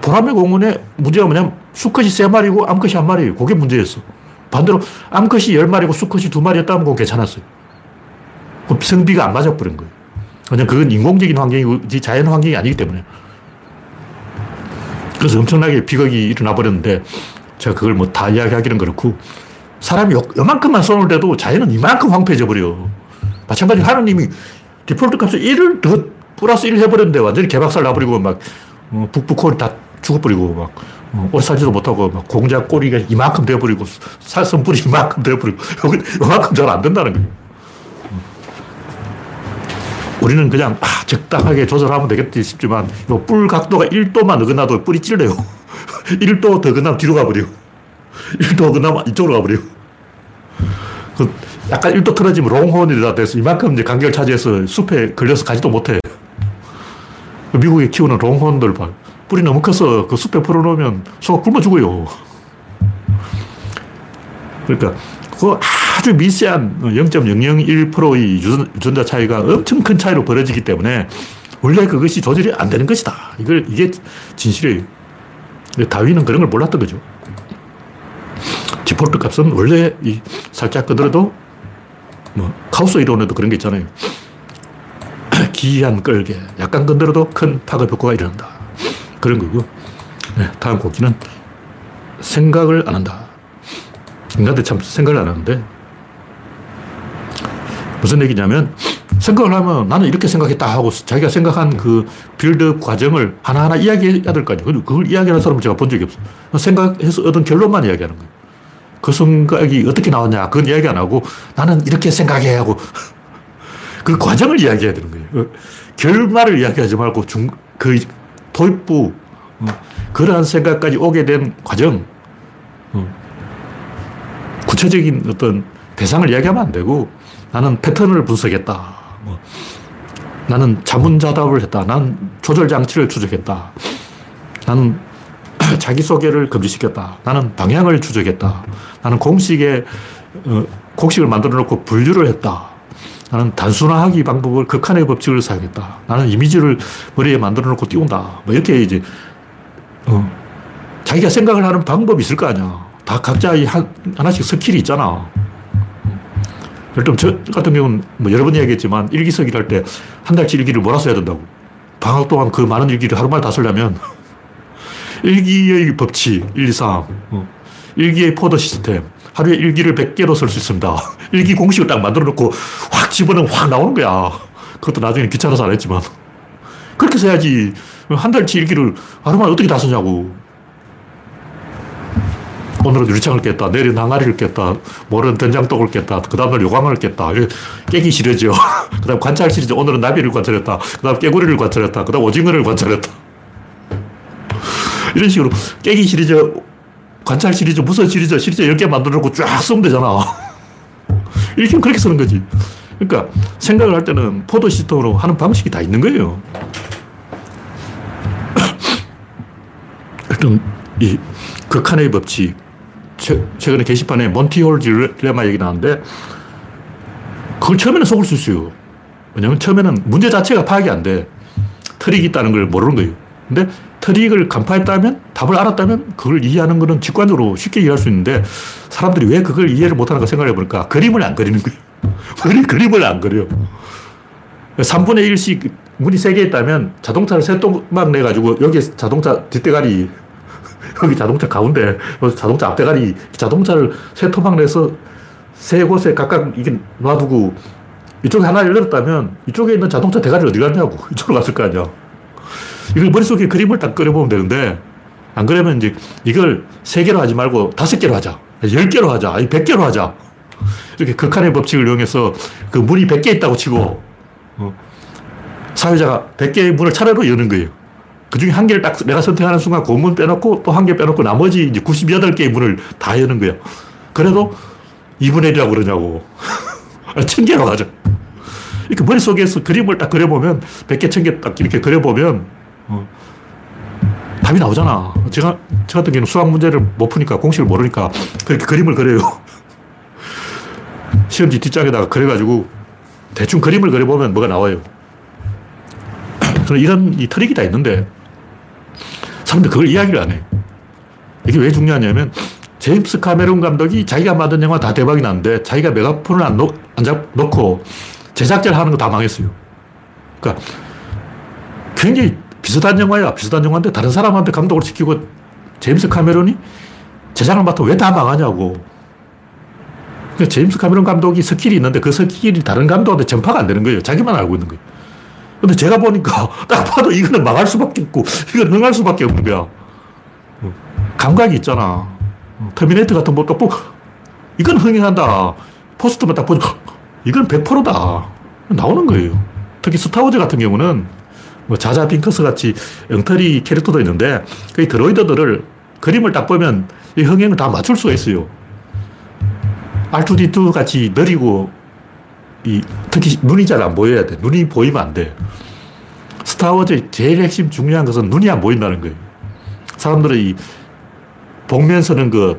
보라매 공원의 문제가 뭐냐면 수컷이 세 마리고 암컷이 한 마리예요. 그게 문제였어. 반대로 암컷이 열 마리고 수컷이 두 마리였다면 그건 괜찮았어요. 그럼 성비가 안 맞아버린 거예요. 왜냐면 그건 인공적인 환경이지 자연 환경이 아니기 때문에. 그래서 엄청나게 비극이 일어나 버렸는데 제가 그걸 뭐 다 이야기하기는 그렇고, 사람이 요, 요만큼만 손을 대도 자연은 이만큼 황폐해져 버려. 마찬가지로 하느님이 디폴트 값을 일을 더 플러스 일 해버렸는데 완전히 개박살 나버리고 막 어, 북북콜이 다 죽어버리고 막 어, 오래 살지도 못하고 막 공작 꼬리가 이만큼 돼버리고 살선 뿌리 이만큼 돼버리고 요만큼 잘 안 된다는 거예요. 우리는 그냥 아, 적당하게 조절하면 되겠지 싶지만 요 뿔 각도가 일 도만 어긋나도 뿔이 찔러요. 일 도 더 어긋나면 뒤로 가버려. 일 도 어긋나면 이쪽으로 가버려. 그 약간 일 도 틀어지면 롱혼이라 돼서 이만큼 이제 간격을 차지해서 숲에 걸려서 가지도 못해. 미국에 키우는 롱혼들 봐. 뿌리 너무 커서 그 숲에 풀어놓으면 소가 굶어 죽어요. 그러니까 그 아주 미세한 영 점 영영일 퍼센트의 유전자 차이가 엄청 큰 차이로 벌어지기 때문에 원래 그것이 조절이 안 되는 것이다. 이걸, 이게 진실이에요. 다윈은 그런 걸 몰랐던 거죠. 디폴트 값은 원래 이 살짝 그대로도 뭐 카우스 이론에도 그런 게 있잖아요. 기이한 끌개. 약간 건드려도 큰 파급 효과가 일어난다. 그런 거고. 네, 다음 곡기는 생각을 안 한다. 인간들 참 생각을 안 하는데 무슨 얘기냐면 생각을 하면 나는 이렇게 생각했다 하고 자기가 생각한 그 빌드업 과정을 하나하나 이야기해야 될 거 아니에요. 그걸 이야기하는 사람을 제가 본 적이 없어요. 생각해서 얻은 결론만 이야기하는 거예요. 그 생각이 어떻게 나왔냐 그건 이야기 안 하고 나는 이렇게 생각해 하고 그 과정을 이야기해야 되는 거예요. 결말을 이야기하지 말고 중, 그 도입부 그러한 생각까지 오게 된 과정, 구체적인 어떤 대상을 이야기하면 안 되고 나는 패턴을 분석했다, 나는 자문자답을 했다, 나는 조절장치를 추적했다, 나는 자기소개를 금지시켰다, 나는 방향을 추적했다, 나는 공식에 공식을 만들어 놓고 분류를 했다, 나는 단순화하기 방법을 극한의 법칙을 사용했다, 나는 이미지를 머리에 만들어 놓고 띄운다. 뭐 이렇게 이제 어. 자기가 생각을 하는 방법이 있을 거 아니야. 다 각자 하나씩 스킬이 있잖아. 예를 들면 저 같은 경우는 뭐 여러 번 이야기했지만 일기 쓰기를 할 때 한 달치 일기를 몰아서 해야 된다고. 방학 동안 그 많은 일기를 하루 만에 다 쓰려면 일기의 법칙 일, 이, 삼, 어. 일기의 포드 시스템, 하루에 일기를 백 개로 쓸 수 있습니다. 일기 공식을 딱 만들어 놓고 확 집어넣으면 확 나오는 거야. 그것도 나중에 귀찮아서 안 했지만 그렇게 써야지. 한 달치 일기를 하루만 어떻게 다 쓰냐고. 오늘은 유리창을 깼다, 내일은 항아리를 깼다, 모레는 된장떡을 깼다, 그 다음날 요강을 깼다. 깨기 시리즈요. 그 다음 관찰 시리즈. 오늘은 나비를 관찰했다, 그 다음 깨구리를 관찰했다, 그 다음 오징어를 관찰했다. 이런 식으로 깨기 시리즈, 관찰 시리즈, 무슨 시리즈, 시리즈 열 개 만들어놓고 쫙 쓰면 되잖아. 이렇게 그렇게 쓰는 거지. 그러니까 생각을 할 때는 포도 시스템으로 하는 방식이 다 있는 거예요. 일단 이 극한의 법칙, 최, 최근에 게시판에 몬티홀 딜레마 얘기 나왔는데 그걸 처음에는 속을 수 있어요. 왜냐하면 처음에는 문제 자체가 파악이 안 돼. 트릭이 있다는 걸 모르는 거예요. 근데 트릭을 간파했다면, 답을 알았다면 그걸 이해하는 거는 직관적으로 쉽게 이해할 수 있는데 사람들이 왜 그걸 이해를 못하는가 생각을 해보니까 그림을 안 그리는 거예요. 왜 그림을 안 그려요? 삼분의 일씩 문이 세 개 있다면 자동차를 세 동막 내가지고 여기 자동차 뒷대가리, 여기 자동차 가운데, 여기 자동차 앞대가리, 자동차를 세 토막 내서 세 곳에 각각 이게 놔두고 이쪽에 하나 열렸다면 이쪽에 있는 자동차 대가리를 어디 갔냐고. 이쪽으로 갔을 거 아니야. 이걸 머릿속에 그림을 딱 그려보면 되는데 안 그러면 이제 이걸 세 개로 하지 말고 다섯 개로 하자, 열 개로 하자, 백 개로 하자. 이렇게 극한의 법칙을 이용해서 그 문이 백 개 있다고 치고 어. 사회자가 백 개의 문을 차례로 여는 거예요. 그 중에 한 개를 딱 내가 선택하는 순간 그 문 빼놓고 또 한 개 빼놓고 나머지 이제 구십여덟 개의 문을 다 여는 거예요. 그래도 이분의 일이라고 그러냐고. 천 개로 가자. 이렇게 머릿속에서 그림을 딱 그려보면 백 개, 천 개 딱 이렇게 그려보면 어, 답이 나오잖아. 제가, 저 같은 경우는 수학 문제를 못 푸니까, 공식을 모르니까 그렇게 그림을 그려요. 시험지 뒷장에다가 그려가지고 대충 그림을 그려보면 뭐가 나와요. 이런 이 트릭이 다 있는데 사람들 그걸 이야기를 안 해. 이게 왜 중요하냐면 제임스 카메론 감독이 자기가 만든 영화 다 대박이 났는데 자기가 메가폰을 안, 놓, 안 잡, 놓고 제작자를 하는 거 다 망했어요. 그러니까 굉장히 비슷한 영화야. 비슷한 영화인데 다른 사람한테 감독을 시키고 제임스 카메론이 제작을 맡아 왜 다 망하냐고. 그러니까 제임스 카메론 감독이 스킬이 있는데 그 스킬이 다른 감독한테 전파가 안 되는 거예요. 자기만 알고 있는 거예요. 근데 제가 보니까 딱 봐도 이거는 망할 수밖에 없고 이건 흥할 수밖에 없는 거야. 감각이 있잖아. 터미네이터 같은 것도 꼭 이건 흥행한다. 포스터만 딱 보면 이건 백 퍼센트다. 나오는 거예요. 특히 스타워즈 같은 경우는 뭐 자자 핑커스 같이 엉터리 캐릭터도 있는데 그 드로이더들을 그림을 딱 보면 이 흥행을 다 맞출 수가 있어요. 알투디투 같이 느리고 이, 특히 눈이 잘 안 보여야 돼. 눈이 보이면 안 돼. 스타워즈의 제일 핵심 중요한 것은 눈이 안 보인다는 거예요. 사람들은 이 복면 서는 것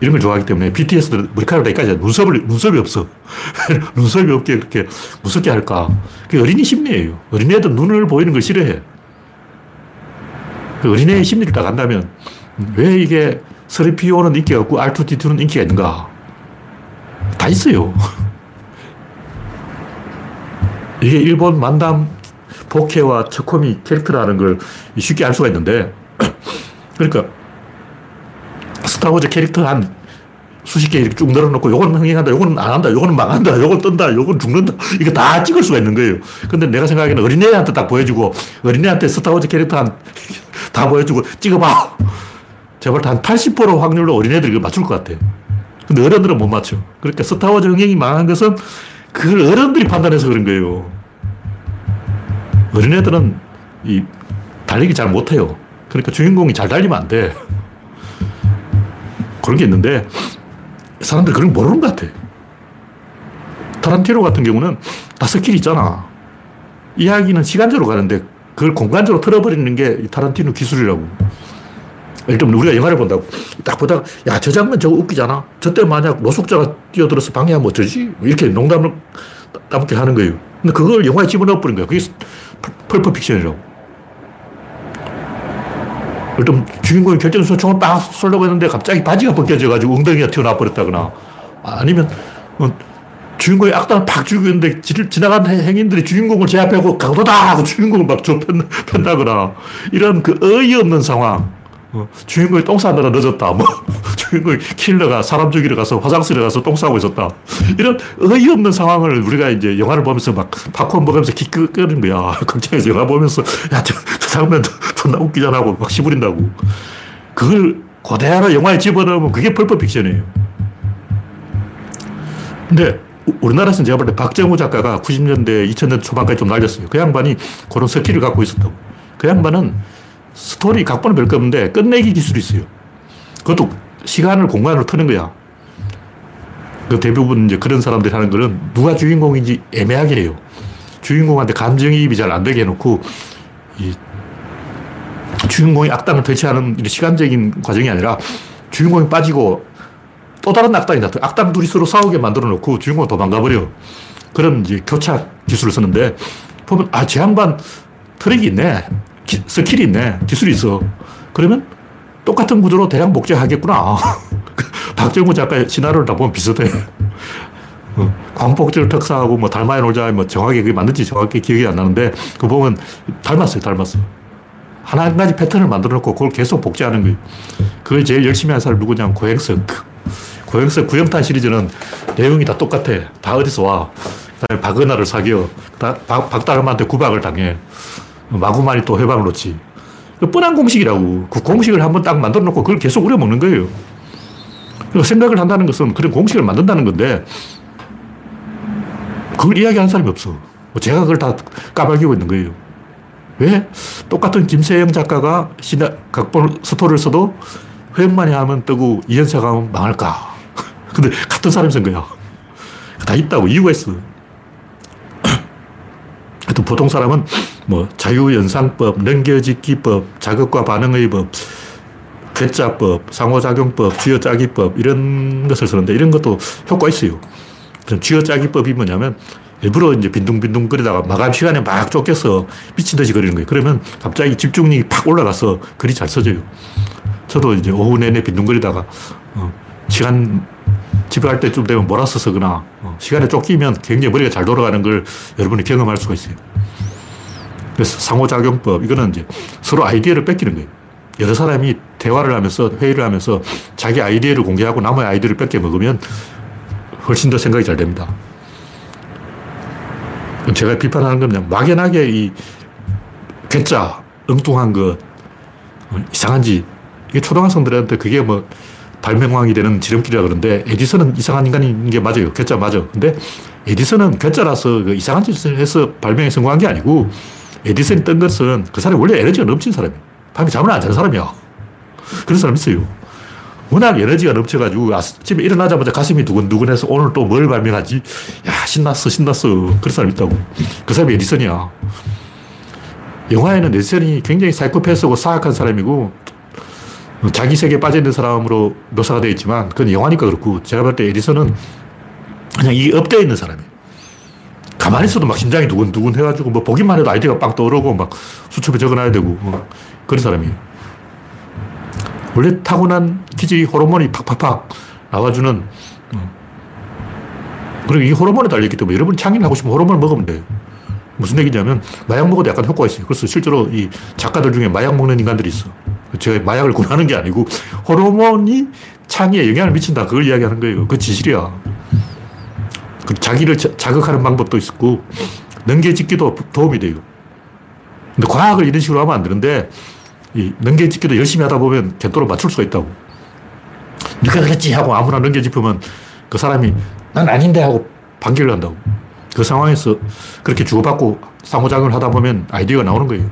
이런 걸 좋아하기 때문에 비티에스들은 머리카락을 여기까지 눈썹을, 눈썹이 없어. 눈썹이 없게 그렇게 무섭게 할까. 그게 어린이 심리예요. 어린애들 눈을 보이는 걸 싫어해. 그 어린애의 심리를 딱 안다면 왜 이게 쓰리피오는 인기가 없고 알투디투는 인기가 있는가. 다 있어요. 이게 일본 만담 복해와 처코미 캐릭터라는 걸 쉽게 알 수가 있는데, 그러니까 스타워즈 캐릭터 한 수십 개 이렇게 쭉 늘어놓고 요건 흥행한다, 요건 안 한다, 요건 망한다, 요건 뜬다, 요건 죽는다, 이거 다 찍을 수가 있는 거예요. 근데 내가 생각하기에는 어린애한테 딱 보여주고, 어린애한테 스타워즈 캐릭터 한 다 보여주고 찍어봐. 제발 한 팔십 퍼센트 확률로 어린애들이 이걸 맞출 것 같아. 근데 어른들은 못 맞춰. 그러니까 스타워즈 흥행이 망한 것은 그걸 어른들이 판단해서 그런 거예요. 어린애들은 이 달리기 잘 못해요. 그러니까 주인공이 잘 달리면 안 돼. 그런 게 있는데 사람들이 그런 걸 모르는 것 같아. 타란티노 같은 경우는 다섯 길 있잖아. 이야기는 시간제로 가는데 그걸 공간제로 틀어버리는 게 이 타란티노 기술이라고. 예를 들면 우리가 영화를 본다고 딱 보다가 야, 저 장면 저거 웃기잖아. 저때 만약 노숙자가 뛰어들어서 방해하면 어쩌지? 이렇게 농담을 담게 하는 거예요. 근데 그걸 영화에 집어넣어버린 거야. 그게 펄프픽션이라고. 일단 주인공이 결정적으로 총을 빡 쏠려고 했는데 갑자기 바지가 벗겨져가지고 엉덩이가 튀어나와버렸다거나, 아니면 주인공이 악당을 팍 죽이고 있는데 지나간 행인들이 주인공을 제압하고 강도다 하고 주인공을 막 좁힌다거나, 이런 그 어이없는 상황. 주인공이 똥 싸느라 늦었다, 뭐 주인공이 킬러가 사람 죽이러 가서 화장실에 가서 똥 싸고 있었다, 이런 어이없는 상황을 우리가 이제 영화를 보면서 막 팝콘 먹으면서 기꺼리는 거야. 극장에서 영화 보면서 야, 저, 저 장면 존나 웃기잖아 하고 막 시부린다고. 그걸 그대로 영화에 집어넣으면 그게 펄프픽션이에요. 근데 우리나라에서는 제가 볼 때 박정우 작가가 구십 년대 이천 년 초반까지 좀 날렸어요. 그 양반이 그런 스킬을 갖고 있었다고. 그 양반은 스토리, 각본은 별거 없는데 끝내기 기술이 있어요. 그것도 시간을 공간으로 트는 거야. 그 대부분 이제 그런 사람들이 하는 거는 누가 주인공인지 애매하게 해요. 주인공한테 감정이입이 잘 안 되게 해놓고, 이 주인공이 악당을 퇴치하는 시간적인 과정이 아니라 주인공이 빠지고 또 다른 악당이 나타나. 악당 둘이 서로 싸우게 만들어 놓고 주인공은 도망가버려. 그런 이제 교차 기술을 쓰는데, 보면 아, 제 양반 트릭이 있네. 기, 스킬이 있네. 기술이 있어. 그러면 똑같은 구조로 대량 목재하겠구나. 박정우 작가의 시나리오를 다 보면 비슷해. 어, 광폭절 특사하고 뭐 달마의 놀자, 뭐 정확히 그게 맞는지 정확히 기억이 안 나는데, 그거 보면 닮았어요, 닮았어. 한 가지 패턴을 만들어 놓고 그걸 계속 복제하는 거예요. 그걸 제일 열심히 한 사람이 누구냐면 고행석. 고행석 구형탄 시리즈는 내용이 다 똑같아. 다 어디서 와. 그다음에 박은하를 사귀어. 박달마한테 구박을 당해. 마구만이 또 해방을 놓지. 뻔한 공식이라고. 그 공식을 한번 딱 만들어 놓고 그걸 계속 우려먹는 거예요. 생각을 한다는 것은 그런 공식을 만든다는 건데, 그걸 이야기하는 사람이 없어. 제가 그걸 다 까발기고 있는 거예요. 왜? 똑같은 김세영 작가가 시나, 각본 스토리를 써도 회원만이 하면 뜨고 이현세가 하면 망할까. 근데 같은 사람이 쓴 거야. 다 있다고. 이유가 있어. 하여튼 보통 사람은 뭐 자유연상법, 넘겨짓기법, 자극과 반응의 법, 괴짜법, 상호작용법, 쥐어짜기법, 이런 것을 쓰는데, 이런 것도 효과 있어요. 쥐어짜기법이 뭐냐면 일부러 이제 빈둥빈둥 거리다가 마감 시간에 막 쫓겨서 미친 듯이 거리는 거예요. 그러면 갑자기 집중력이 팍 올라가서 글이 잘 써져요. 저도 이제 오후 내내 빈둥거리다가 어, 시간 집에 갈 때쯤 되면 몰아서 쓰거나, 어, 시간에 쫓기면 굉장히 머리가 잘 돌아가는 걸 여러분이 경험할 수가 있어요. 그래서 상호작용법, 이거는 이제 서로 아이디어를 뺏기는 거예요. 여러 사람이 대화를 하면서, 회의를 하면서 자기 아이디어를 공개하고 남의 아이디어를 뺏겨 먹으면 훨씬 더 생각이 잘 됩니다. 제가 비판하는 건 그냥 막연하게 이 괴짜, 엉뚱한 것, 이상한 짓, 이게 초등학생들한테 그게 뭐 발명왕이 되는 지름길이라 그러는데, 에디슨은 이상한 인간인 게 맞아요. 괴짜 맞아. 근데 에디슨은 괴짜라서 그 이상한 짓을 해서 발명에 성공한 게 아니고, 에디슨이 뜬 것은 그 사람이 원래 에너지가 넘친 사람이에요. 밤에 잠을 안 자는 사람이야. 그런 사람 있어요. 워낙 에너지가 넘쳐가지고 아침에 일어나자마자 가슴이 두근두근해서 오늘 또 뭘 발명하지? 야, 신났어, 신났어. 그런 사람 있다고. 그 사람이 에디슨이야. 영화에는 에디슨이 굉장히 사이코패스고 사악한 사람이고 자기 세계에 빠져있는 사람으로 묘사가 되어 있지만, 그건 영화니까 그렇고, 제가 볼 때 에디슨은 그냥 이 업대에 있는 사람이에요. 가만히 있어도 막 심장이 두근두근 해가지고, 뭐, 보기만 해도 아이디어가 빵 떠오르고, 막, 수첩에 적어놔야 되고, 어, 그런 사람이에요. 원래 타고난 기질이 호르몬이 팍팍팍 나와주는, 어. 그리고 이 호르몬에 달려있기 때문에 여러분이 창의를 하고 싶으면 호르몬을 먹으면 돼요. 무슨 얘기냐면 마약 먹어도 약간 효과가 있어요. 그래서 실제로 이 작가들 중에 마약 먹는 인간들이 있어. 제가 마약을 구하는 게 아니고 호르몬이 창의에 영향을 미친다. 그걸 이야기하는 거예요. 그거 지실이야. 자기를 자극하는 방법도 있고 넘겨짓기도 도움이 돼요. 근데 과학을 이런 식으로 하면 안 되는데 이 넘겨짓기도 열심히 하다 보면 궤도를 맞출 수가 있다고. 네가 그랬지 하고 아무나 넘겨짚으면 그 사람이 난 아닌데 하고 반기를 한다고. 그 상황에서 그렇게 주고받고 상호작용을 하다 보면 아이디어가 나오는 거예요.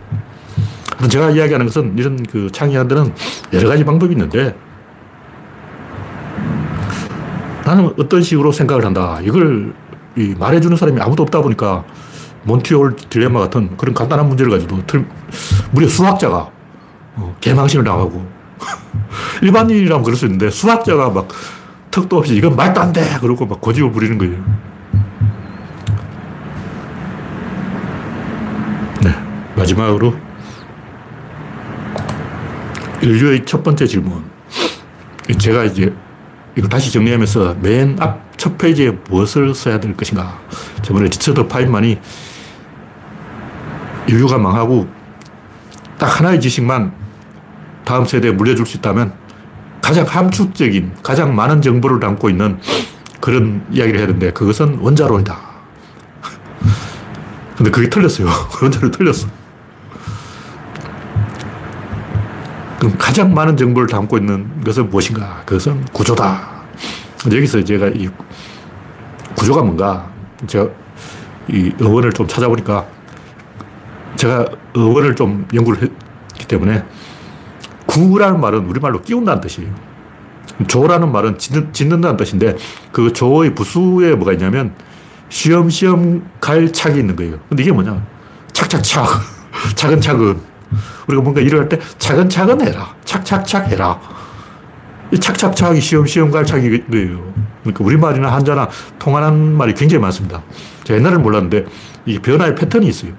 제가 이야기하는 것은 이런 그 창의한들은 여러 가지 방법이 있는데 나는 어떤 식으로 생각을 한다. 이걸 이 말해주는 사람이 아무도 없다 보니까 몬티올 딜레마 같은 그런 간단한 문제를 가지고 무려 수학자가 어, 개망신을 당하고 일반인이라면 그럴 수 있는데 수학자가 막 턱도 없이 이건 말도 안 돼! 그러고 막 고집을 부리는 거예요. 네. 마지막으로 인류의 첫 번째 질문. 제가 이제 이걸 다시 정리하면서 맨 앞 첫 페이지에 무엇을 써야 될 것인가. 저번에 리처드 파인만이 인류가 망하고 딱 하나의 지식만 다음 세대에 물려줄 수 있다면 가장 함축적인, 가장 많은 정보를 담고 있는 그런 이야기를 해야 되는데 그것은 원자론이다. 근데 그게 틀렸어요. 원자론이 틀렸어. 그럼 가장 많은 정보를 담고 있는 것은 무엇인가? 그것은 구조다. 근데 여기서 제가 이 구조가 뭔가 제가 이 어원을 좀 찾아보니까 제가 어원을 좀 연구를 했기 때문에 구라는 말은 우리말로 끼운다는 뜻이에요. 조라는 말은 짓는, 짓는다는 뜻인데 그 조의 부수에 뭐가 있냐면 시험시험 갈 착이 있는 거예요. 근데 이게 뭐냐? 착착착. 차근차근. 우리가 뭔가 일을 할 때 차근차근 해라. 착착착 해라. 이 착착착이 시험시험 갈 착이 거예요. 그러니까 우리말이나 한자나 통하는 말이 굉장히 많습니다. 제가 옛날에는 몰랐는데 이 변화의 패턴이 있어요.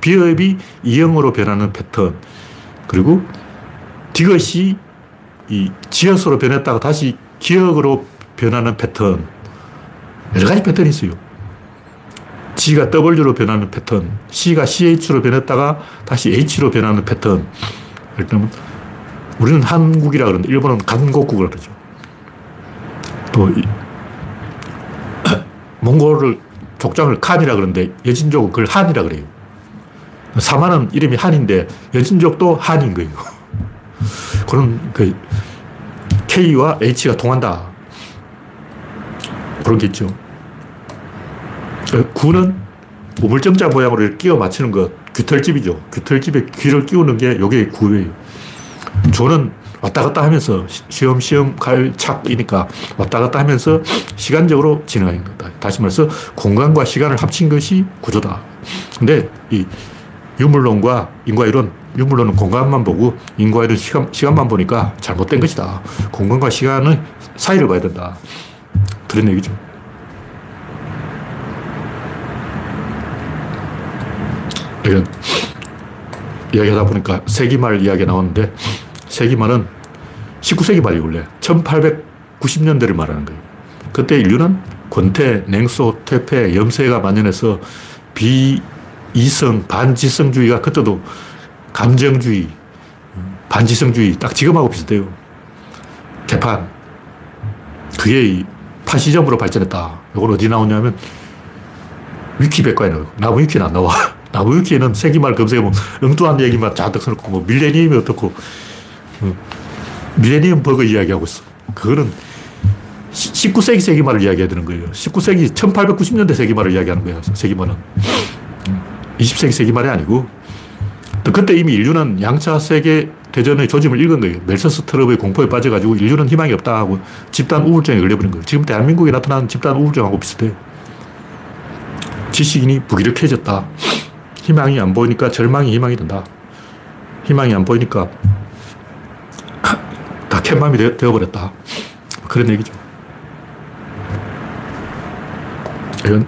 비읍이 이형으로 변하는 패턴. 그리고 디귿이 이 지읒으로 변했다가 다시 기역으로 변하는 패턴. 여러 가지 패턴이 있어요. G가 W로 변하는 패턴, C가 씨에이치로 변했다가 다시 H로 변하는 패턴. 일단 우리는 한국이라 그러는데 일본은 간곡국이라 그러죠. 또 이, 몽골을 족장을 칸이라 그러는데 여진족은 그걸 한이라 그래요. 사마는 이름이 한인데 여진족도 한인 거예요. 그런 그 K와 H가 통한다. 그런 게 있죠. 구는 우물정자 모양으로 끼워 맞추는 것, 귀털집이죠. 귀털집에 귀를 끼우는 게 이게 구예요. 조는 왔다 갔다 하면서 시험시험 갈착이니까 왔다 갔다 하면서 시간적으로 진행하는 거다. 다시 말해서 공간과 시간을 합친 것이 구조다. 근데 이 유물론과 인과이론, 유물론은 공간만 보고 인과이론 시간, 시간만 보니까 잘못된 것이다. 공간과 시간의 사이를 봐야 된다. 그런 얘기죠. 이런 이야기하다 보니까 세기말 이야기가 나오는데 세기말은 십구 세기 말이 원래 천팔백구십 년대를 말하는 거예요. 그때 인류는 권태, 냉소, 퇴폐, 염세가 만연해서 비이성, 반지성주의가 그때도 감정주의, 반지성주의 딱 지금하고 비슷해요. 개판. 그게 이 파시즘으로 발전했다. 이건 어디 나오냐면 위키백과에 나와요. 나무 위키는 안 나와. 나무 위키에는 세기말 검색해보면 엉뚱한 얘기만 잔뜩 써놓고, 뭐, 밀레니엄이 어떻고, 음, 밀레니엄 버그 이야기하고 있어. 그거는 십구 세기 세기말을 이야기해야 되는 거예요. 십구 세기 천팔백구십 년대 세기말을 이야기하는 거예요. 세기말은. 이십 세기 세기말이 아니고, 또 그때 이미 인류는 양차 세계 대전의 조짐을 읽은 거예요. 멜서스 트럼의 공포에 빠져가지고 인류는 희망이 없다 하고 집단 우울증에 걸려버린 거예요. 지금 대한민국에 나타나는 집단 우울증하고 비슷해요. 지식인이 부기력해졌다. 희망이 안 보이니까 절망이 희망이 된다. 희망이 안 보이니까 다 캣맘이 되어버렸다. 그런 얘기죠. 이건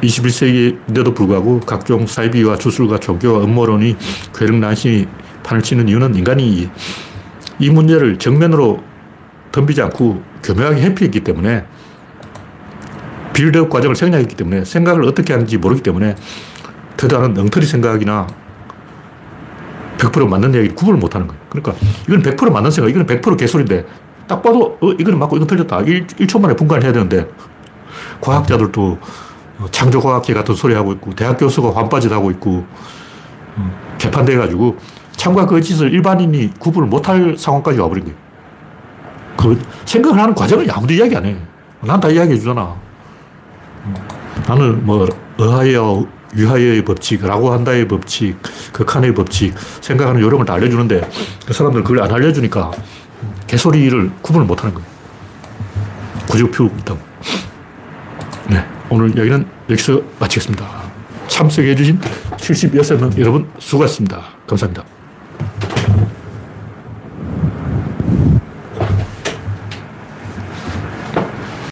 이십일 세기인데도 불구하고 각종 사이비와 주술과 종교와 음모론이 괴력난신이 판을 치는 이유는 인간이 이 문제를 정면으로 덤비지 않고 교묘하게 회피했기 때문에 빌드업 과정을 생략했기 때문에 생각을 어떻게 하는지 모르기 때문에 터다는 엉터리 생각이나 백 퍼센트 맞는 이야기를 구분을 못하는 거예요. 그러니까 이건 백 퍼센트 맞는 생각, 이건 백 퍼센트 개소리인데 딱 봐도 어, 이건 맞고 이건 틀렸다. 일 초 만에 분간을 해야 되는데 과학자들도 창조과학회 같은 소리 하고 있고 대학 교수가 환빠짓 하고 있고 음, 개판돼가지고 참과 거짓을 일반인이 구분을 못할 상황까지 와버린 거예요. 그 생각을 하는 과정을 아무도 이야기 안 해. 난 다 이야기해 주잖아. 음, 나는 뭐 의하여 유하여의 법칙, 라고한다의 법칙, 극한의 법칙, 생각하는 요령을 다 알려주는데 그 사람들 그걸 안 알려주니까 개소리를 구분을 못하는 거예요. 구조표 있다고. 네, 오늘 이야기는 여기서 마치겠습니다. 참석해 주신 칠십육 명 여러분 수고하셨습니다. 감사합니다.